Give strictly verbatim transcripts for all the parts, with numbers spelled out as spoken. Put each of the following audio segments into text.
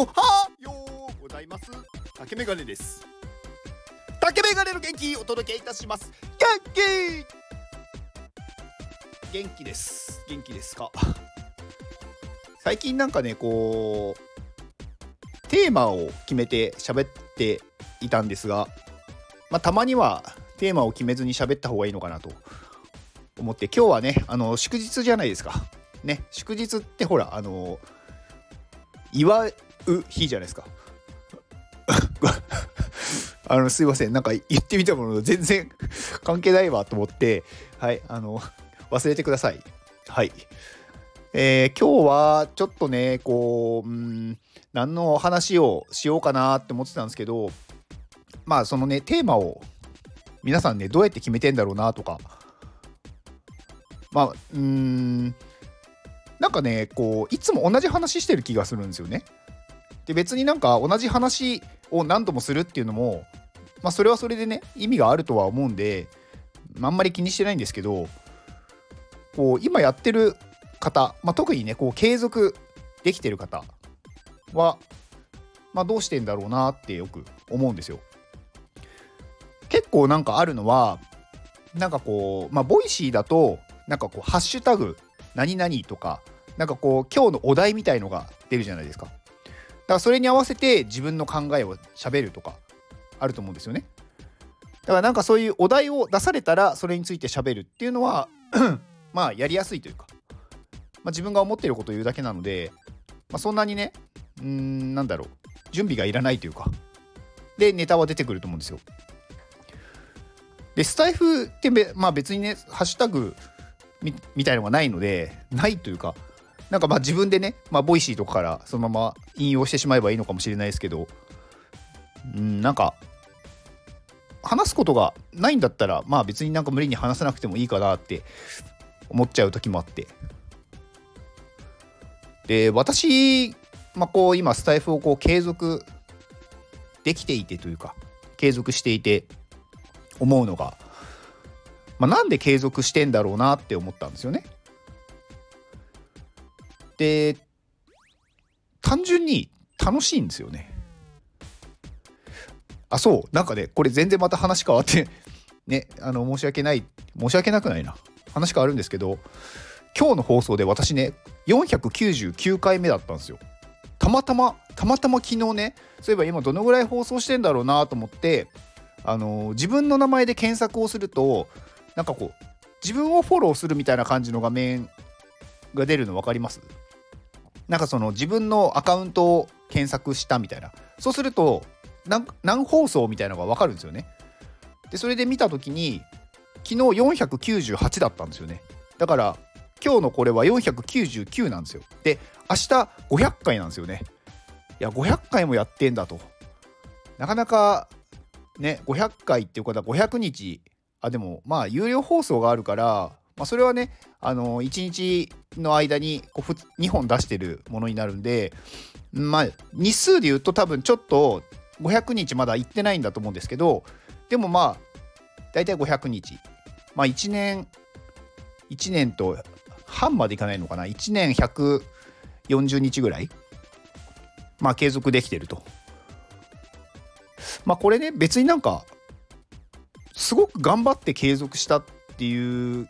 おはようございます。竹メガネです。竹メガネの元気お届けいたします。元気元気です。元気ですか？最近なんかね、こうテーマを決めて喋っていたんですが、まあ、たまにはテーマを決めずに喋った方がいいのかなと思って、今日はね、あの祝日じゃないですかね。祝日ってほら、あの祝う日じゃないですか。あのすいません、なんか言ってみたもの全然関係ないわと思って、はい、あの忘れてください。はい、えー、今日はちょっとね、こう、うん、何の話をしようかなって思ってたんですけど、まあそのね、テーマを皆さんね、どうやって決めてんだろうなとか、まあうーんなんかね、こういつも同じ話してる気がするんですよね。で、別になんか同じ話を何度もするっていうのも、まあそれはそれでね、意味があるとは思うんで、あんまり気にしてないんですけど、こう今やってる方、まあ、特にね、こう継続できてる方は、まあ、どうしてんだろうなってよく思うんですよ。結構なんかあるのは、なんかこう、まあボイシーだと、なんかこうハッシュタグ何々とか、なんかこう今日のお題みたいのが出るじゃないですか。だからそれに合わせて自分の考えを喋るとかあると思うんですよね。だからなんかそういうお題を出されたらそれについて喋るっていうのはまあやりやすいというか、まあ、自分が思っていることを言うだけなので、まあ、そんなにね、うーんなんだろう、準備がいらないというか、でネタは出てくると思うんですよ。でスタイフって、まあ、別にねハッシュタグみ, みたいのがないので、ないというか、なんかまあ自分でね、まあ、ボイシーとかからそのまま引用してしまえばいいのかもしれないですけど、うんなんか話すことがないんだったら、まあ別になんか無理に話さなくてもいいかなって思っちゃう時もあって、で私、まあ、こう今スタイフをこう継続できていてというか、継続していて思うのが、まあ、なんで継続してんだろうなって思ったんですよね。で、単純に楽しいんですよね。あ、そう、なんかね、これ全然また話変わってね、あの申し訳ない、申し訳なくないな、話変わるんですけど、今日の放送で私ね、よんひゃくきゅうじゅうきゅうかいめだったんですよ。たまたま、たまたま昨日ね、そういえば今どのぐらい放送してんだろうなと思って、あの自分の名前で検索をすると、なんかこう自分をフォローするみたいな感じの画面が出るの分かります？なんかその自分のアカウントを検索したみたいな、そうすると 何, 何放送みたいなのが分かるんですよね。でそれで見たときに昨日よんひゃくきゅうじゅうはちだったんですよね。だから今日のこれはよんひゃくきゅうじゅうきゅうなんですよ。で明日ごひゃっかいなんですよね。いやごひゃっかいもやってんだと、なかなかね、ごひゃっかいっていうことはごひゃくにち、あでもまあ有料放送があるから、まあ、それはね、あのいちにちの間にこうにほん出してるものになるんで、まあ日数で言うと多分ちょっとごひゃくにちまだ行ってないんだと思うんですけど、でもまあ大体ごひゃくにち、まあいちねんいちねんと半までいかないのかな、いちねんひゃくよんじゅうにちぐらいまあ継続できてると。まあこれね、別になんかすごく頑張って継続したっていう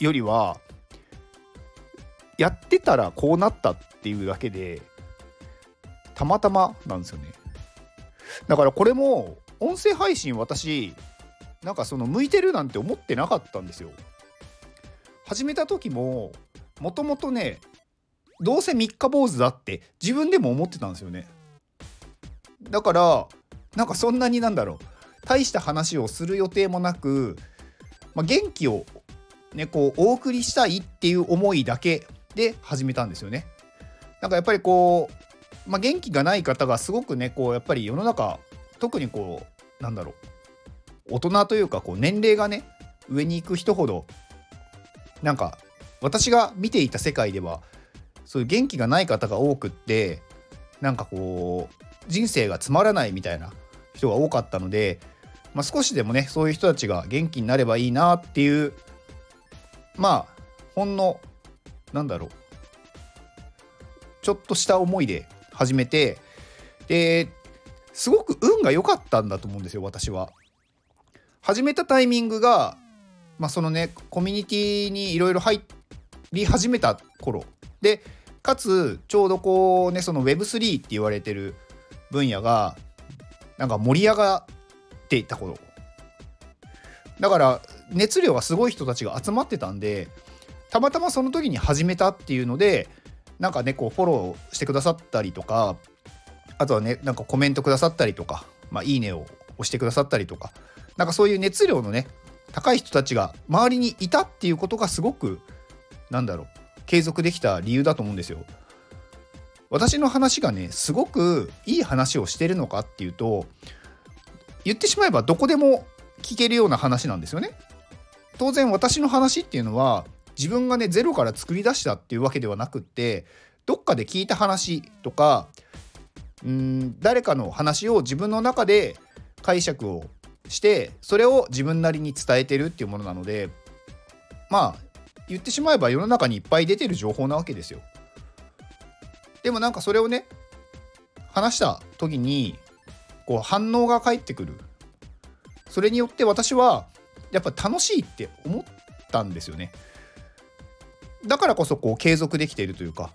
よりは、やってたらこうなったっていうだけでたまたまなんですよね。だからこれも音声配信、私なんかその向いてるなんて思ってなかったんですよ。始めた時ももともとね、どうせ三日坊主だって自分でも思ってたんですよね。だからなんかそんなになんだろう、大した話をする予定もなく、まあ、元気を、ね、こうお送りしたいっていう思いだけで始めたんですよね。なんかやっぱりこう、まあ、元気がない方がすごくね、こうやっぱり世の中、特にこうなんだろう、大人というかこう年齢がね上に行く人ほど、なんか私が見ていた世界ではそういう元気がない方が多くって、なんかこう人生がつまらないみたいな人が多かったので、まあ、少しでもねそういう人たちが元気になればいいなっていう、まあほんのなんだろうちょっとした思いで始めて、ですごく運が良かったんだと思うんですよ。私は始めたタイミングが、まあ、そのねコミュニティにいろいろ入り始めた頃で、かつちょうどこうねその ウェブスリー って言われてる分野がなんか盛り上がっていた頃だから、熱量がすごい人たちが集まってたんで、たまたまその時に始めたっていうので、なんかねこうフォローしてくださったりとか、あとはねなんかコメントくださったりとか、まあ、いいねを押してくださったりとか、なんかそういう熱量のね高い人たちが周りにいたっていうことがすごくなんだろう継続できた理由だと思うんですよ。私の話がねすごくいい話をしてるのかっていうと、言ってしまえばどこでも聞けるような話なんですよね。当然私の話っていうのは自分がねゼロから作り出したっていうわけではなくって、どっかで聞いた話とかうーん誰かの話を自分の中で解釈をしてそれを自分なりに伝えてるっていうものなので、まあ言ってしまえば世の中にいっぱい出てる情報なわけですよ。でもなんかそれをね話した時にこう反応が返ってくる、それによって私はやっぱ楽しいって思ったんですよね。だからこそこう継続できているというか、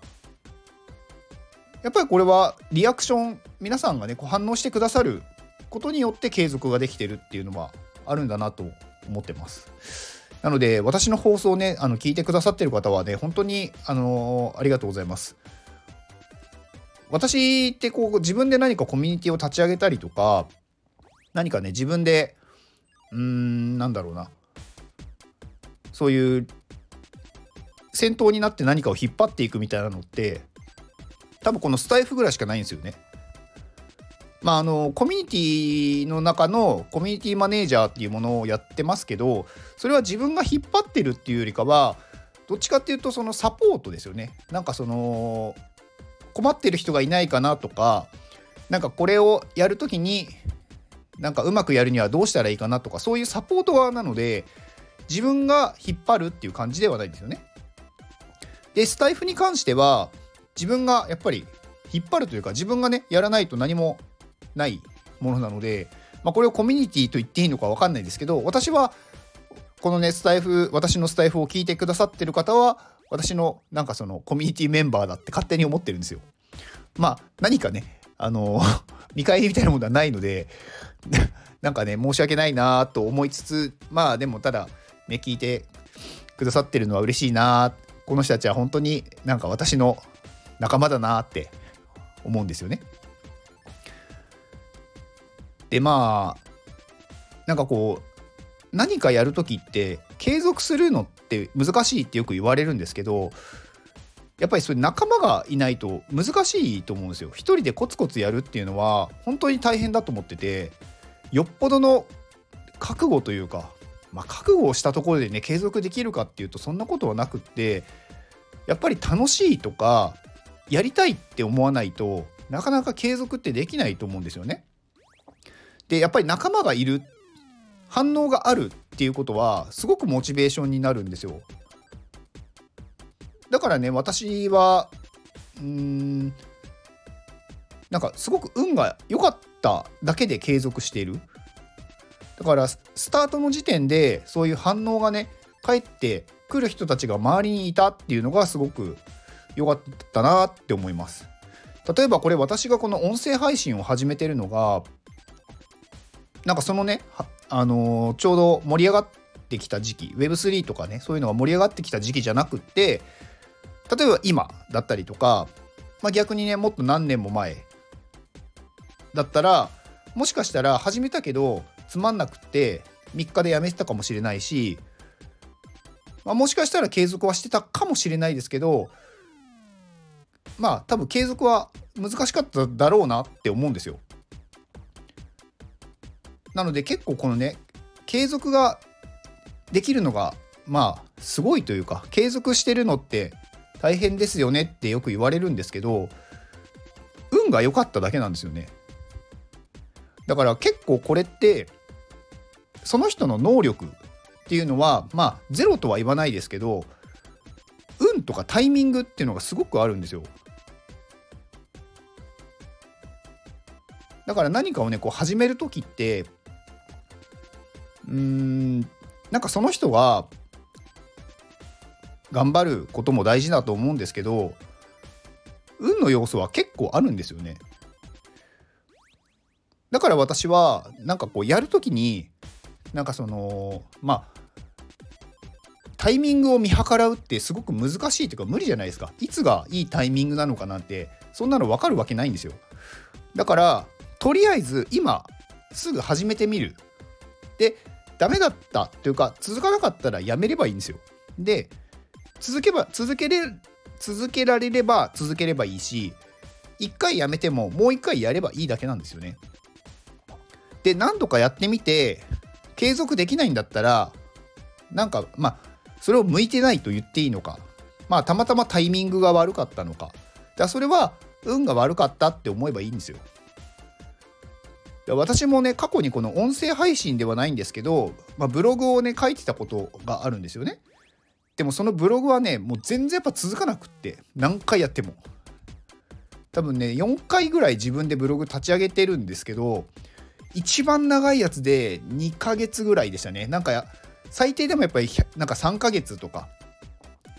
やっぱりこれはリアクション、皆さんがねこう反応してくださることによって継続ができてるっていうのはあるんだなと思ってます。なので私の放送をねあの聞いてくださってる方はね本当に、あのー、ありがとうございます。私ってこう自分で何かコミュニティを立ち上げたりとか、何かね自分でうーんなんだろうなそういう先頭になって何かを引っ張っていくみたいなのって多分このスタイフぐらいしかないんですよね。まあ、あのコミュニティの中のコミュニティマネージャーっていうものをやってますけど、それは自分が引っ張ってるっていうよりかはどっちかっていうとそのサポートですよね。なんかその困ってる人がいないかなとか、なんかこれをやるときになんかうまくやるにはどうしたらいいかなとか、そういうサポート側なので自分が引っ張るっていう感じではないんですよね。でスタイフに関しては自分がやっぱり引っ張るというか、自分がねやらないと何もないものなので、まあ、これをコミュニティと言っていいのか分かんないですけど、私はこのねスタイフ、私のスタイフを聞いてくださってる方は私のなんかそのコミュニティメンバーだって勝手に思ってるんですよ。まあ何かねあの見返りみたいなものはないのでなんかね申し訳ないなと思いつつ、まあでもただね聞いてくださってるのは嬉しいな、この人たちは本当になんか私の仲間だなって思うんですよね。でまあなんかこう何かやるときって継続するのって難しいってよく言われるんですけど、やっぱりそれ仲間がいないと難しいと思うんですよ。一人でコツコツやるっていうのは本当に大変だと思ってて、よっぽどの覚悟というか、まあ、覚悟をしたところでね継続できるかっていうとそんなことはなくって、やっぱり楽しいとかやりたいって思わないとなかなか継続ってできないと思うんですよね。でやっぱり仲間がいる、反応があるっていうことはすごくモチベーションになるんですよ。だからね私はうーんなんかすごく運が良かっただけで継続している。だからスタートの時点でそういう反応がね返ってくる人たちが周りにいたっていうのがすごく良かったなって思います。例えばこれ私がこの音声配信を始めてるのがなんかそのね、あのー、ちょうど盛り上がってきた時期、 ウェブスリー とかねそういうのが盛り上がってきた時期じゃなくって、例えば今だったりとか、まあ、逆にねもっと何年も前だったらもしかしたら始めたけどつまんなくってみっかでやめてたかもしれないし、まあ、もしかしたら継続はしてたかもしれないですけど、まあ多分継続は難しかっただろうなって思うんですよ。なので結構このね継続ができるのがまあすごいというか、継続してるのって大変ですよねってよく言われるんですけど、運が良かっただけなんですよね。だから結構これってその人の能力っていうのはまあゼロとは言わないですけど、運とかタイミングっていうのがすごくあるんですよ。だから何かをねこう始めるときってうーんなんかその人は頑張ることも大事だと思うんですけど、運の要素は結構あるんですよね。だから私はなんかこうやるときになんかそのまあタイミングを見計らうってすごく難しいというか無理じゃないですか。いつがいいタイミングなのかなんてそんなの分かるわけないんですよ。だからとりあえず今すぐ始めてみる。でダメだったというか続かなかったらやめればいいんですよ。で続けば続けれ続けられれば続ければいいし、一回やめてももう一回やればいいだけなんですよね。で何度かやってみて継続できないんだったらなんかまあそれを向いてないと言っていいのか、まあたまたまタイミングが悪かったのか、だからそれは運が悪かったって思えばいいんですよ。私もね過去にこの音声配信ではないんですけど、まあ、ブログをね書いてたことがあるんですよね。でもそのブログはねもう全然やっぱ続かなくって、何回やっても多分ねよんかいぐらい自分でブログ立ち上げてるんですけど、一番長いやつでにかげつぐらいでしたね。なんかや最低でもやっぱりなんかさんかげつとか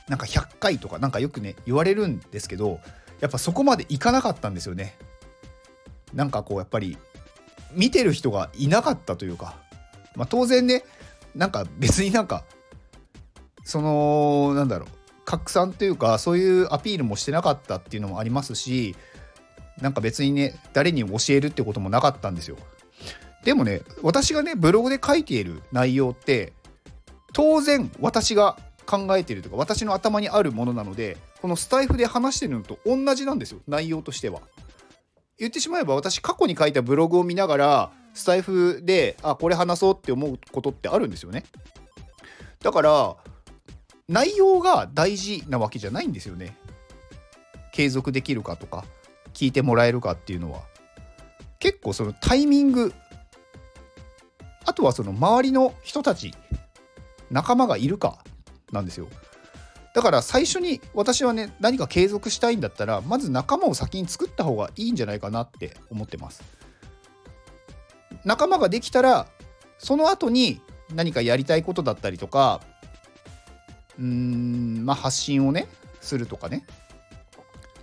なんかひゃっかいとかなんかよくね言われるんですけど、やっぱそこまでいかなかったんですよね。なんかこうやっぱり見てる人がいなかったというか、まあ当然ねなんか別になんかそのなんだろう拡散というかそういうアピールもしてなかったっていうのもありますし、なんか別にね誰に教えるってこともなかったんですよ。でもね私がねブログで書いている内容って当然私が考えているとか私の頭にあるものなので、このスタイフで話してるのと同じなんですよ、内容としては。言ってしまえば私過去に書いたブログを見ながらスタイフであこれ話そうって思うことってあるんですよね。だから内容が大事なわけじゃないんですよね。継続できるかとか聞いてもらえるかっていうのは結構そのタイミング、あとはその周りの人たち仲間がいるかなんですよ。だから最初に私はね何か継続したいんだったらまず仲間を先に作った方がいいんじゃないかなって思ってます。仲間ができたらその後に何かやりたいことだったりとかうーんまあ発信をねするとかね、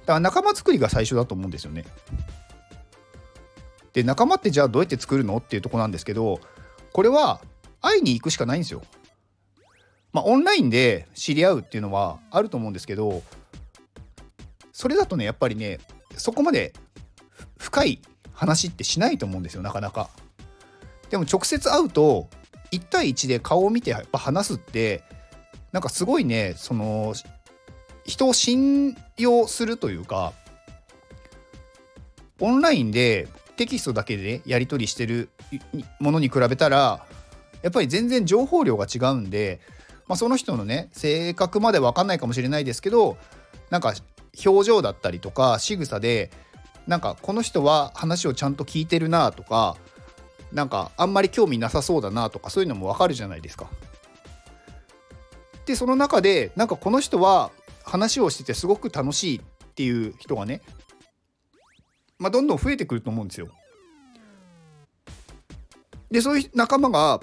だから仲間作りが最初だと思うんですよね。で仲間ってじゃあどうやって作るのっていうとこなんですけど、これは会いに行くしかないんですよ。まあ、オンラインで知り合うっていうのはあると思うんですけど、それだとねやっぱりねそこまで深い話ってしないと思うんですよ、なかなか。でも直接会うといち対いちで顔を見てやっぱ話すってなんかすごいねその人を信用するというか、オンラインでテキストだけで、ね、やり取りしてるものに比べたらやっぱり全然情報量が違うんで、まあ、その人のね性格まで分かんないかもしれないですけど、なんか表情だったりとか仕草でなんかこの人は話をちゃんと聞いてるなとかなんかあんまり興味なさそうだなとかそういうのも分かるじゃないですか。でその中でなんかこの人は話をしててすごく楽しいっていう人がね、まあ、どんどん増えてくると思うんですよ。でそういう仲間が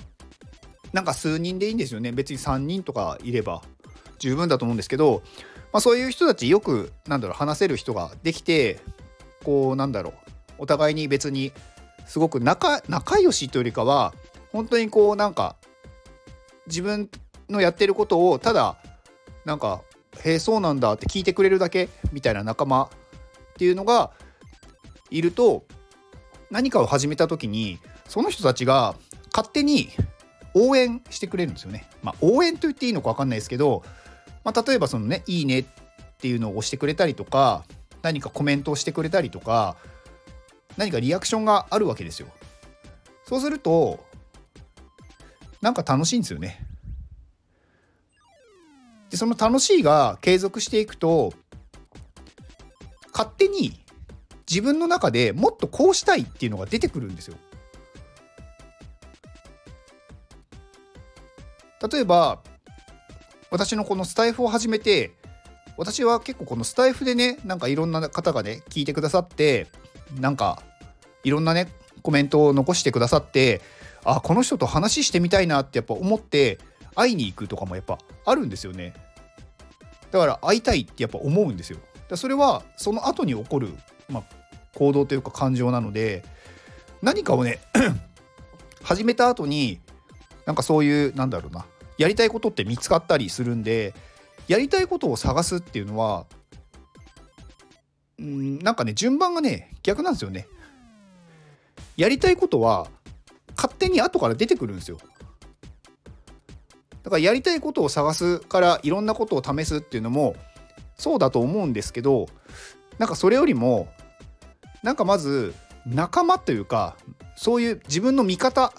なんか数人でいいんですよね。別にさんにんとかいれば十分だと思うんですけど、まあ、そういう人たちよくなんだろう話せる人ができて、こうなんだろうお互いに別にすごく仲仲良しというよりかは本当にこうなんか自分のやってることをただなんかへえそうなんだって聞いてくれるだけみたいな仲間っていうのがいると、何かを始めた時にその人たちが勝手に応援してくれるんですよね。まあ、応援と言っていいのか分かんないですけど、まあ、例えばそのねいいねっていうのを押してくれたりとか何かコメントをしてくれたりとか何かリアクションがあるわけですよ。そうするとなんか楽しいんですよね。でその楽しいが継続していくと勝手に自分の中でもっとこうしたいっていうのが出てくるんですよ。例えば私のこのスタイフを始めて、私は結構このスタイフでねなんかいろんな方がね聞いてくださってなんかいろんなねコメントを残してくださって、あこの人と話してみたいなってやっぱ思って会いに行くとかもやっぱあるんですよね。だから会いたいってやっぱ思うんですよ。だそれはその後に起こる、まあ、行動というか感情なので、何かをね始めた後になんかそういうなんだろうなやりたいことって見つかったりするんで、やりたいことを探すっていうのはんなんかね順番がね逆なんですよね。やりたいことは勝手に後から出てくるんですよ。だからやりたいことを探すからいろんなことを試すっていうのもそうだと思うんですけど、なんかそれよりもなんかまず仲間というかそういう自分の味方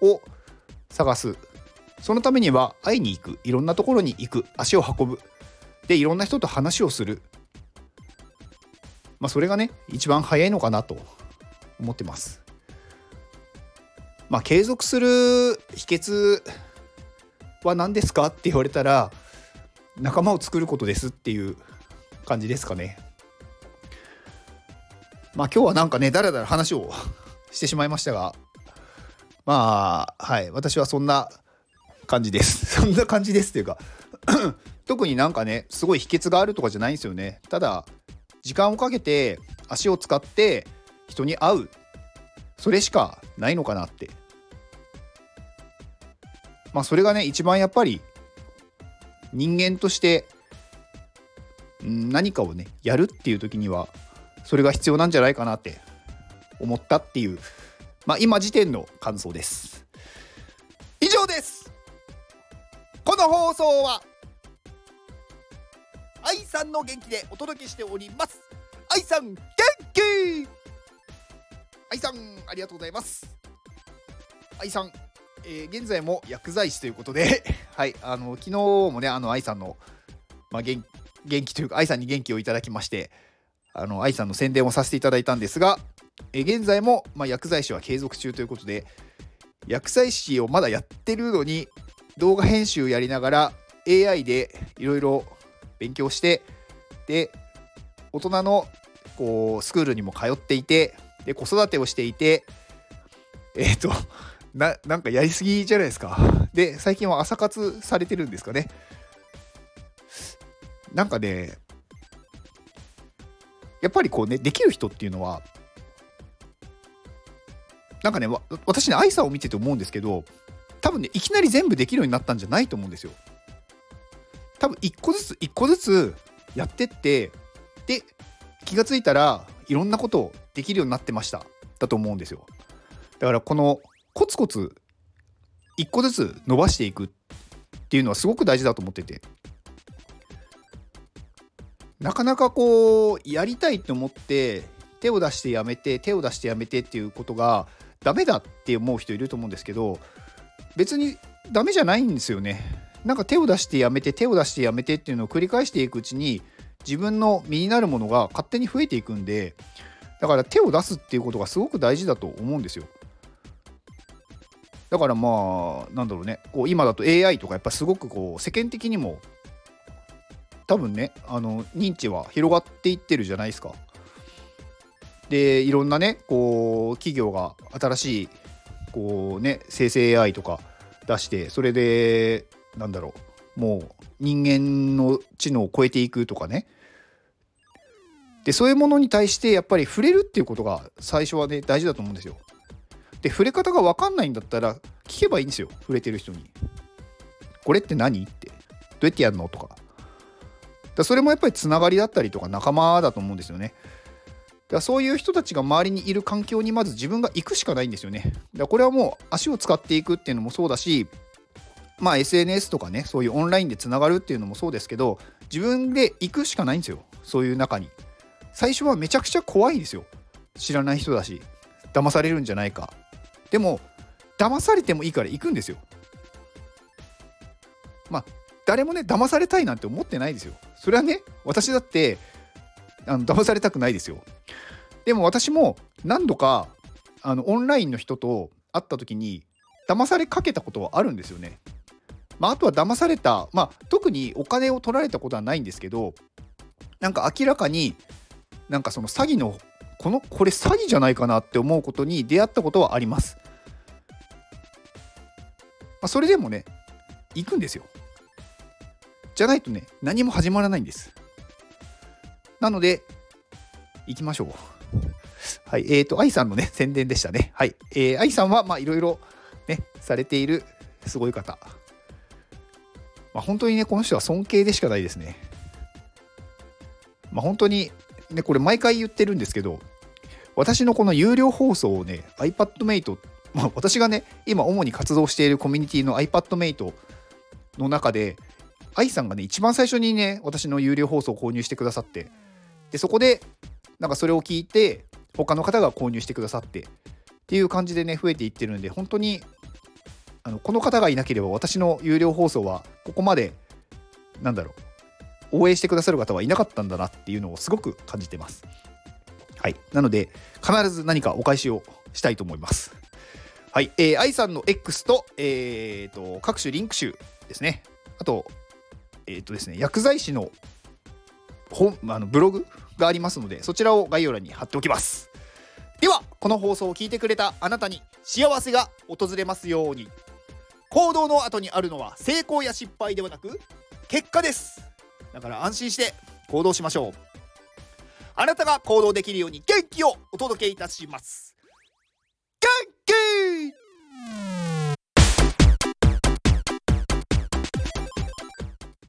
を探す。そのためには会いに行く、いろんなところに行く、足を運ぶ、でいろんな人と話をする、まあそれがね一番早いのかなと思ってます。まあ継続する秘訣は何ですかって言われたら、仲間を作ることですっていう感じですかね。まあ今日はなんかねだらだら話をしてしまいましたが、まあはい、私はそんな感じですそんな感じですっていうか特になんかねすごい秘訣があるとかじゃないんですよね。ただ時間をかけて足を使って人に会う、それしかないのかなって、まあそれがね一番やっぱり人間として何かをねやるっていう時にはそれが必要なんじゃないかなって思ったっていう、まあ今時点の感想です。以上です。この放送は愛さんの元気でお届けしております。愛さん元気、愛さんありがとうございます。愛さん、えー、現在も薬剤師ということではい、あの昨日もねあの愛さんの、まあ、元, 元気というか愛さんに元気をいただきまして、あの愛さんの宣伝をさせていただいたんですが、え現在も、まあ、薬剤師は継続中ということで、薬剤師をまだやってるのに動画編集やりながら エーアイ でいろいろ勉強して、で大人のこうスクールにも通っていて、で子育てをしていて、えっとな, なんかやりすぎじゃないですか。で最近は朝活されてるんですかね。なんかねやっぱりこうねできる人っていうのはなんかねわ私ね愛さんを見てて思うんですけど、多分ねいきなり全部できるようになったんじゃないと思うんですよ。多分一個ずつ一個ずつやってって、で気がついたらいろんなことをできるようになってましただと思うんですよ。だからこのコツコツ一個ずつ伸ばしていくっていうのはすごく大事だと思ってて、なかなかこうやりたいと思って手を出してやめて手を出してやめてっていうことがダメだって思う人いると思うんですけど、別にダメじゃないんですよね。なんか手を出してやめて手を出してやめてっていうのを繰り返していくうちに自分の身になるものが勝手に増えていくんで、だから手を出すっていうことがすごく大事だと思うんですよ。だからまあなんだろうねこう今だと エーアイ とかやっぱすごくこう世間的にも多分ねあの認知は広がっていってるじゃないですか。でいろんなねこう企業が新しいこうね生成 エーアイ とか出して、それでなんだろうもう人間の知能を超えていくとかね、でそういうものに対してやっぱり触れるっていうことが最初はね大事だと思うんですよ。で触れ方が分かんないんだったら聞けばいいんですよ、触れてる人に。これって何ってどうやってやるのとか。だそれもやっぱりつながりだったりとか仲間だと思うんですよね。だそういう人たちが周りにいる環境にまず自分が行くしかないんですよね。だこれはもう足を使っていくっていうのもそうだし、まあ エスエヌエス とかねそういうオンラインでつながるっていうのもそうですけど、自分で行くしかないんですよ。そういう中に最初はめちゃくちゃ怖いですよ。知らない人だし騙されるんじゃないか。でも騙されてもいいから行くんですよ。まあ誰もね騙されたいなんて思ってないですよ。それはね私だってあの騙されたくないですよ。でも私も何度かあのオンラインの人と会った時に騙されかけたことはあるんですよね。まああとは騙された、まあ特にお金を取られたことはないんですけど、なんか明らかになんかその詐欺のこのこれ詐欺じゃないかなって思うことに出会ったことはあります。まあ、それでもね、行くんですよ。じゃないとね、何も始まらないんです。なので、行きましょう。はい、えっと、愛さんのね、宣伝でしたね。はい、えー、愛さんは、まあ、いろいろね、されているすごい方。まあ、本当にね、この人は尊敬でしかないですね。まあ、本当に、ね、これ毎回言ってるんですけど、私のこの有料放送をね、iPadMate、まあ、私がね、今主に活動しているコミュニティの iPadMate の中で、愛さんがね、一番最初にね、私の有料放送を購入してくださって、で、そこで、なんかそれを聞いて、他の方が購入してくださって、っていう感じでね、増えていってるんで、本当に、あのこの方がいなければ私の有料放送はここまでなんだろう応援してくださる方はいなかったんだなっていうのをすごく感じてます。はい、なので必ず何かお返しをしたいと思います。はい、えー、愛さんの X と、えー、と各種リンク集ですね、あとえっ、ー、とですね薬剤師の本あのブログがありますので、そちらを概要欄に貼っておきます。ではこの放送を聞いてくれたあなたに幸せが訪れますように。行動の後にあるのは成功や失敗ではなく結果です。だから安心して行動しましょう。あなたが行動できるように元気をお届けいたします。